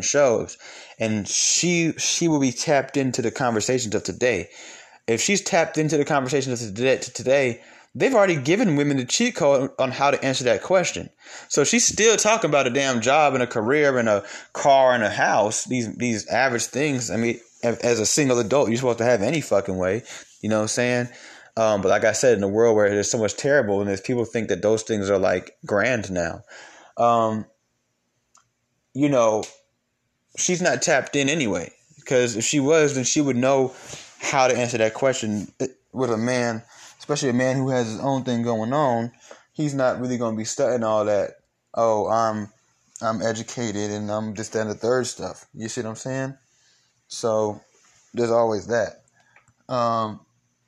shows, and she will be tapped into the conversations of today. If she's tapped into the conversations of today, they've already given women the cheat code on how to answer that question. So she's still talking about a damn job and a career and a car and a house, these average things. I mean, as a single adult, you're supposed to have any fucking way, you know what I'm saying? But like I said, in a world where there's so much terrible and there's people think that those things are like grand now. You know, she's not tapped in anyway, because if she was, then she would know how to answer that question. With a man, especially a man who has his own thing going on, he's not really going to be studying all that, oh, I'm educated and I'm this, that, and the third stuff. You see what I'm saying? So there's always that.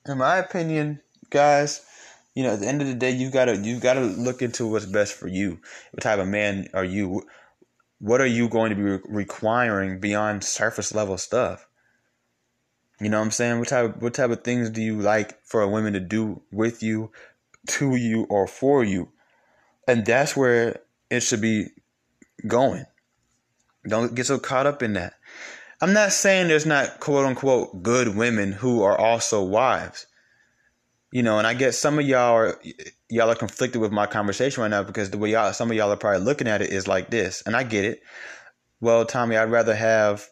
In my opinion, guys, you know, at the end of the day, you've got to look into what's best for you. What type of man are you? What are you going to be requiring beyond surface level stuff? You know what I'm saying? What type of things do you like for a woman to do with you, to you, or for you? And that's where it should be going. Don't get so caught up in that. I'm not saying there's not, quote unquote, good women who are also wives. You know, and I guess some of y'all are conflicted with my conversation right now, because the way some of y'all are probably looking at it is like this. And I get it. Well, Tommy, I'd rather have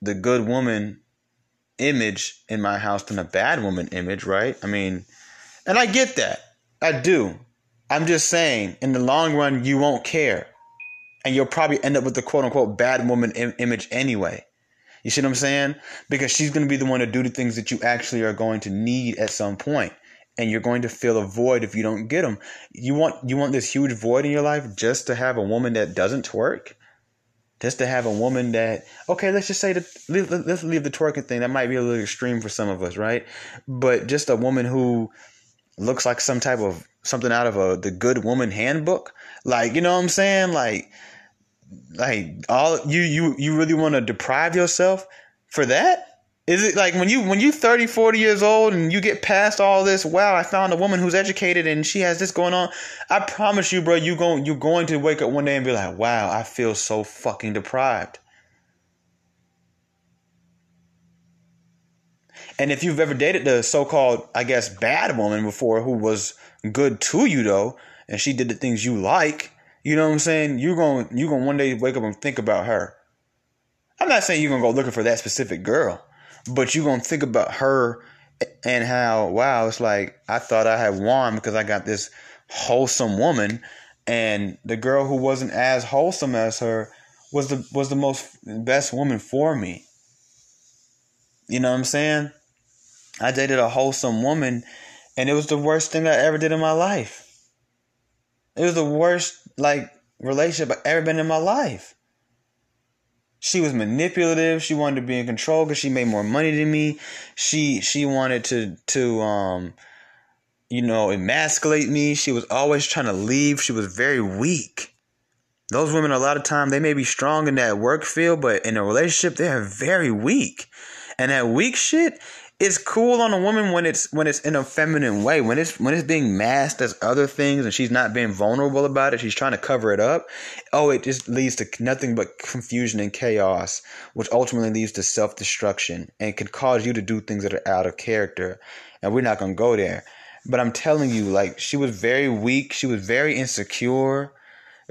the good woman image in my house than a bad woman image, right? I mean, and I get that. I do. I'm just saying, in the long run, you won't care. And you'll probably end up with the quote unquote bad woman image anyway. You see what I'm saying? Because she's going to be the one to do the things that you actually are going to need at some point. And you're going to feel a void if you don't get them. You want this huge void in your life just to have a woman that doesn't twerk? Just to have a woman that, okay, let's just say, let's leave the twerking thing. That might be a little extreme for some of us, right? But just a woman who looks like some type of, something out of the Good Woman Handbook. Like, you know what I'm saying? Like all you really want to deprive yourself for that? Is it like when you 30, 40 years old and you get past all this, wow, I found a woman who's educated and she has this going on. I promise you, bro, you're going to wake up one day and be like, wow, I feel so fucking deprived. And if you've ever dated the so-called, I guess, bad woman before, who was good to you though, and she did the things you like, you know what I'm saying? You're going to one day wake up and think about her. I'm not saying you're going to go looking for that specific girl. But you're going to think about her and how, wow, it's like, I thought I had won because I got this wholesome woman. And the girl who wasn't as wholesome as her was the best woman for me. You know what I'm saying? I dated a wholesome woman, and it was the worst thing I ever did in my life. It was the worst, like, relationship I've ever been in my life. She was manipulative. She wanted to be in control because she made more money than me. She wanted to you know, emasculate me. She was always trying to leave. She was very weak. Those women, a lot of time, they may be strong in that work field, but in a relationship, they are very weak. And that weak shit is cool on a woman when it's in a feminine way. When it's being masked as other things and she's not being vulnerable about it, she's trying to cover it up. Oh, it just leads to nothing but confusion and chaos, which ultimately leads to self-destruction and can cause you to do things that are out of character. And we're not going to go there. But I'm telling you, like, she was very weak. She was very insecure.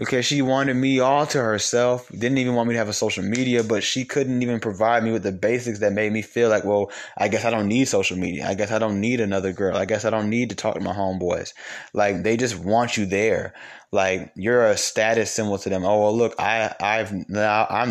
Okay, she wanted me all to herself, didn't even want me to have a social media, but she couldn't even provide me with the basics that made me feel like, well, I guess I don't need social media. I guess I don't need another girl. I guess I don't need to talk to my homeboys. Like, they just want you there. Like, you're a status symbol to them. Oh, well, look, I'm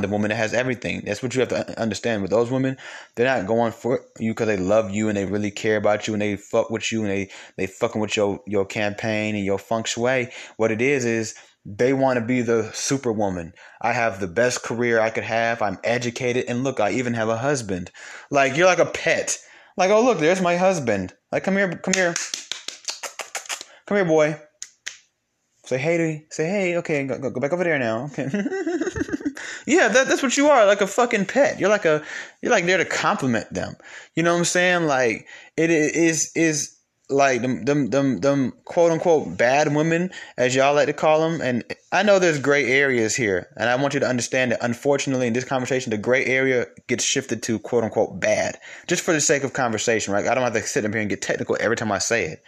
the woman that has everything. That's what you have to understand with those women. They're not going for you because they love you and they really care about you and they fuck with you and they fucking with your campaign and your feng shui. What it is they want to be the superwoman. I have the best career I could have. I'm educated. And look, I even have a husband. Like, you're like a pet. Like, oh, look, there's my husband. Like, come here. Come here, boy. Say hey to me. Say hey. Okay, go back over there now. Okay. Yeah, that's what you are, like a fucking pet. You're like there to compliment them. You know what I'm saying? Like it is like them quote unquote bad women, as y'all like to call them. And I know there's gray areas here, and I want you to understand that unfortunately in this conversation the gray area gets shifted to quote unquote bad, just for the sake of conversation, right? I don't have to sit up here and get technical every time I say it.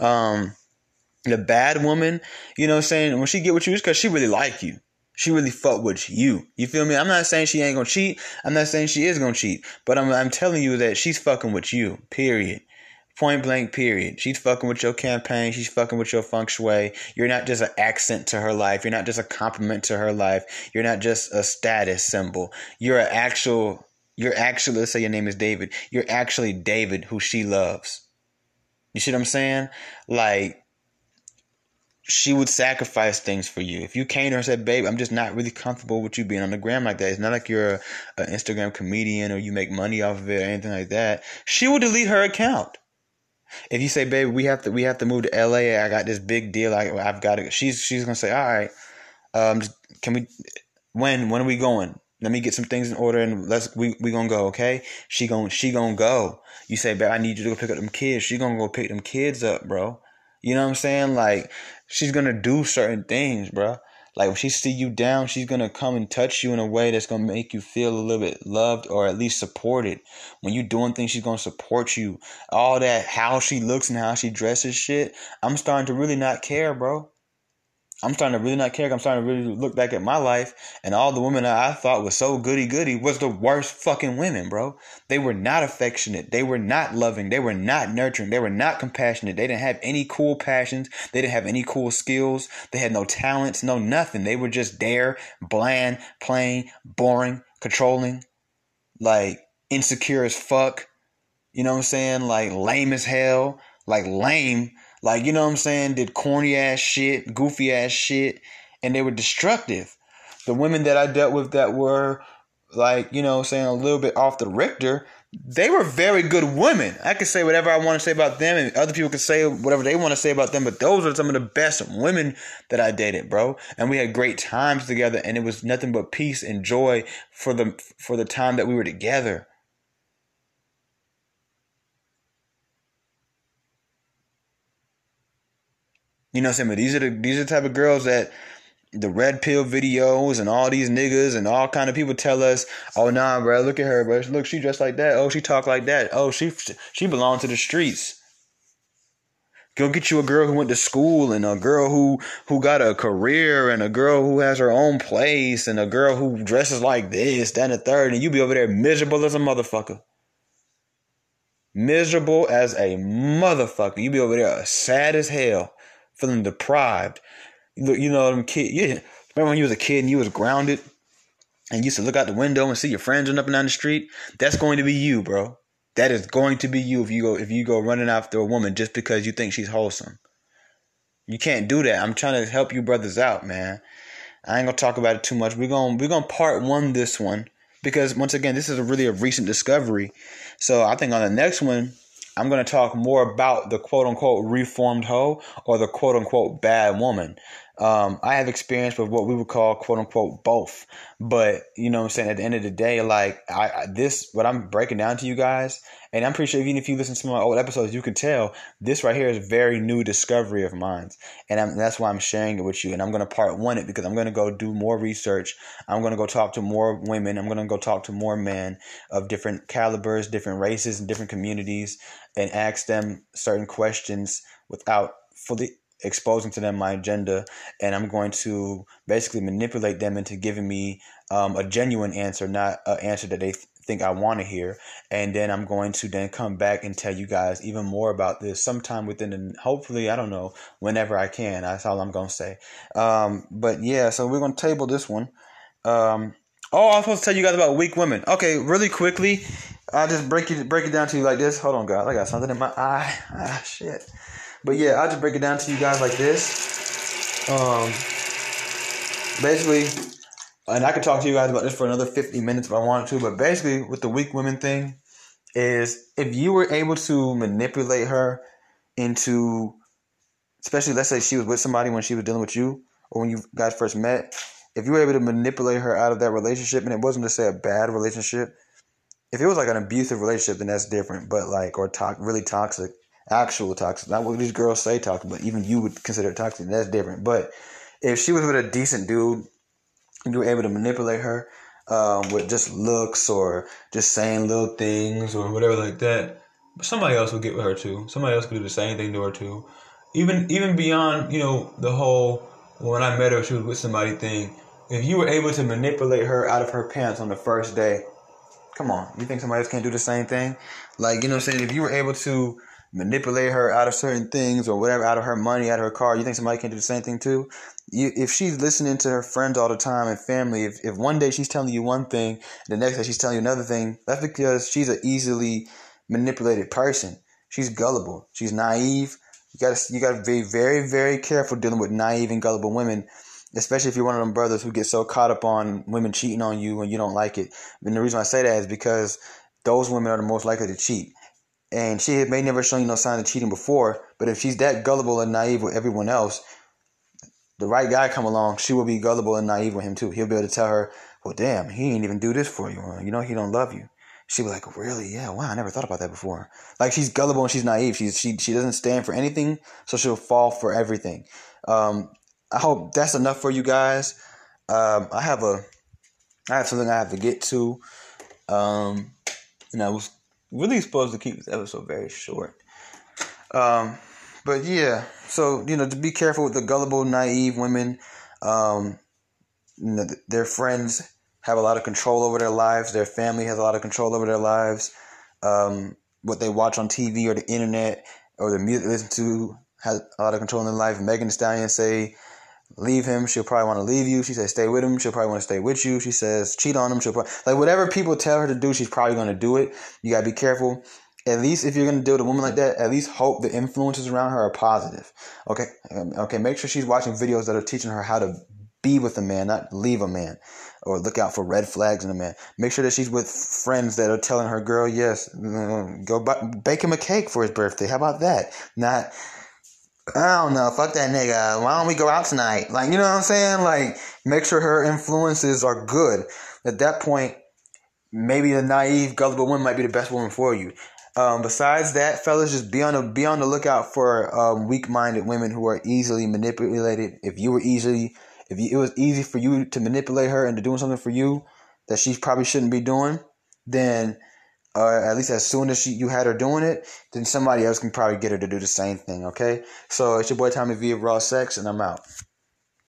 The bad woman, you know what I'm saying, when she get with you, it's because she really like you. She really fuck with you. You feel me? I'm not saying she ain't gonna cheat. I'm not saying she is gonna cheat. But I'm telling you that she's fucking with you. Period. Point blank, period. She's fucking with your campaign. She's fucking with your feng shui. You're not just an accent to her life. You're not just a compliment to her life. You're not just a status symbol. You're actually, let's say your name is David. You're actually David who she loves. You see what I'm saying? Like, she would sacrifice things for you. If you came to her and said, babe, I'm just not really comfortable with you being on the gram like that. It's not like you're an Instagram comedian or you make money off of it or anything like that. She will delete her account. If you say, babe, we have to move to LA. I got this big deal. I've got to. She's going to say, all right, when are we going? Let me get some things in order and we gonna go, okay? She gonna go. You say, babe, I need you to go pick up them kids. She gonna go pick them kids up, bro. You know what I'm saying? Like, she's going to do certain things, bro. Like, when she see you down, she's going to come and touch you in a way that's going to make you feel a little bit loved or at least supported. When you doing things, she's going to support you. All that, how she looks and how she dresses shit, I'm starting to really not care, bro. I'm starting to really not care. I'm starting to really look back at my life, and all the women I thought was so goody-goody was the worst fucking women, bro. They were not affectionate. They were not loving. They were not nurturing. They were not compassionate. They didn't have any cool passions. They didn't have any cool skills. They had no talents, no nothing. They were just there, bland, plain, boring, controlling, like insecure as fuck. You know what I'm saying? Like lame as hell. Like lame. Like, you know what I'm saying? Did corny ass shit, goofy ass shit, and they were destructive. The women that I dealt with that were like, you know what I'm saying, a little bit off the Richter, they were very good women. I could say whatever I want to say about them, and other people could say whatever they want to say about them, but those are some of the best women that I dated, bro. And we had great times together, and it was nothing but peace and joy for the time that we were together. You know what I'm saying? But these are the type of girls that the red pill videos and all these niggas and all kind of people tell us, oh, nah, bro, look at her, bro. Look, she dressed like that. Oh, she talk like that. Oh, she belonged to the streets. Go get you a girl who went to school and a girl who got a career and a girl who has her own place and a girl who dresses like this, that, and the third, and you be over there miserable as a motherfucker. Miserable as a motherfucker. You be over there sad as hell. Feeling deprived. You know them kids. Yeah. Remember when you was a kid and you was grounded and you used to look out the window and see your friends running up and down the street? That's going to be you, bro. That is going to be you if you go running after a woman just because you think she's wholesome. You can't do that. I'm trying to help you brothers out, man. I ain't gonna talk about it too much. We're gonna part one this one because once again, this is a recent discovery. So I think on the next one, I'm going to talk more about the quote-unquote reformed hoe or the quote-unquote bad woman. I have experience with what we would call quote-unquote both. But, you know what I'm saying, at the end of the day, like, what I'm breaking down to you guys, and I'm pretty sure even if you listen to my old episodes, you can tell this right here is very new discovery of mine. And that's why I'm sharing it with you. And I'm going to part one it because I'm going to go do more research. I'm going to go talk to more women. I'm going to go talk to more men of different calibers, different races, and different communities, and ask them certain questions without fully exposing to them my agenda. And I'm going to basically manipulate them into giving me a genuine answer, not an answer that they think I want to hear. And then I'm going to then come back and tell you guys even more about this sometime hopefully, I don't know, whenever I can. That's all I'm going to say. But yeah, so we're going to table this one. I was supposed to tell you guys about weak women. Okay, really quickly. I'll just break it down to you like this. Hold on, guys. I got something in my eye. Ah, shit. But yeah, I'll just break it down to you guys like this. Basically, and I could talk to you guys about this for another 50 minutes if I wanted to, but basically with the weak women thing is if you were able to manipulate her especially let's say she was with somebody when she was dealing with you or when you guys first met, if you were able to manipulate her out of that relationship, and it wasn't to say a bad relationship, if it was like an abusive relationship, then that's different. But like, or really toxic, actual toxic, not what these girls say toxic, but even you would consider it toxic, that's different. But if she was with a decent dude, and you were able to manipulate her with just looks or just saying little things or whatever like that, but somebody else would get with her too. Somebody else could do the same thing to her too. Even beyond, you know, the whole when I met her, she was with somebody thing. If you were able to manipulate her out of her pants on the first day, come on, you think somebody else can't do the same thing? Like, you know what I'm saying? If you were able to manipulate her out of certain things or whatever, out of her money, out of her car, you think somebody can't do the same thing too? If she's listening to her friends all the time and family, if one day she's telling you one thing, the next day she's telling you another thing, that's because she's an easily manipulated person. She's gullible. She's naive. You gotta be very, very careful dealing with naive and gullible women, especially if you're one of them brothers who get so caught up on women cheating on you and you don't like it. And the reason I say that is because those women are the most likely to cheat. And she may never show you no sign of cheating before, but if she's that gullible and naive with everyone else, the right guy come along, she will be gullible and naive with him too. He'll be able to tell her, well, damn, he ain't even do this for you. You know, he don't love you. She'll be like, really? Yeah, wow, I never thought about that before. Like, she's gullible and she's naive. She doesn't stand for anything, so she'll fall for everything. I hope that's enough for you guys. I have something I have to get to. And I was really supposed to keep this episode very short. But yeah, so, you know, to be careful with the gullible, naive women. Their friends have a lot of control over their lives. Their family has a lot of control over their lives. What they watch on TV or the internet or the music they listen to has a lot of control in their life. Megan Thee Stallion say, leave him, she'll probably want to leave you. She says, stay with him, she'll probably want to stay with you. She says, cheat on him, she'll probably... Like, whatever people tell her to do, she's probably going to do it. You got to be careful. At least if you're going to deal with a woman like that, at least hope the influences around her are positive. Okay? Okay, make sure she's watching videos that are teaching her how to be with a man, not leave a man, or look out for red flags in a man. Make sure that she's with friends that are telling her, girl, yes, go bake him a cake for his birthday. How about that? Not, I don't know, fuck that nigga, why don't we go out tonight? Like, you know what I'm saying? Like, make sure her influences are good. At that point, maybe the naive, gullible woman might be the best woman for you. Besides that, fellas, just be on the lookout for weak-minded women who are easily manipulated. If it was easy for you to manipulate her into doing something for you that she probably shouldn't be doing, then at least as soon as you had her doing it, then somebody else can probably get her to do the same thing, okay? So it's your boy Tommy V of Raw Sex, and I'm out.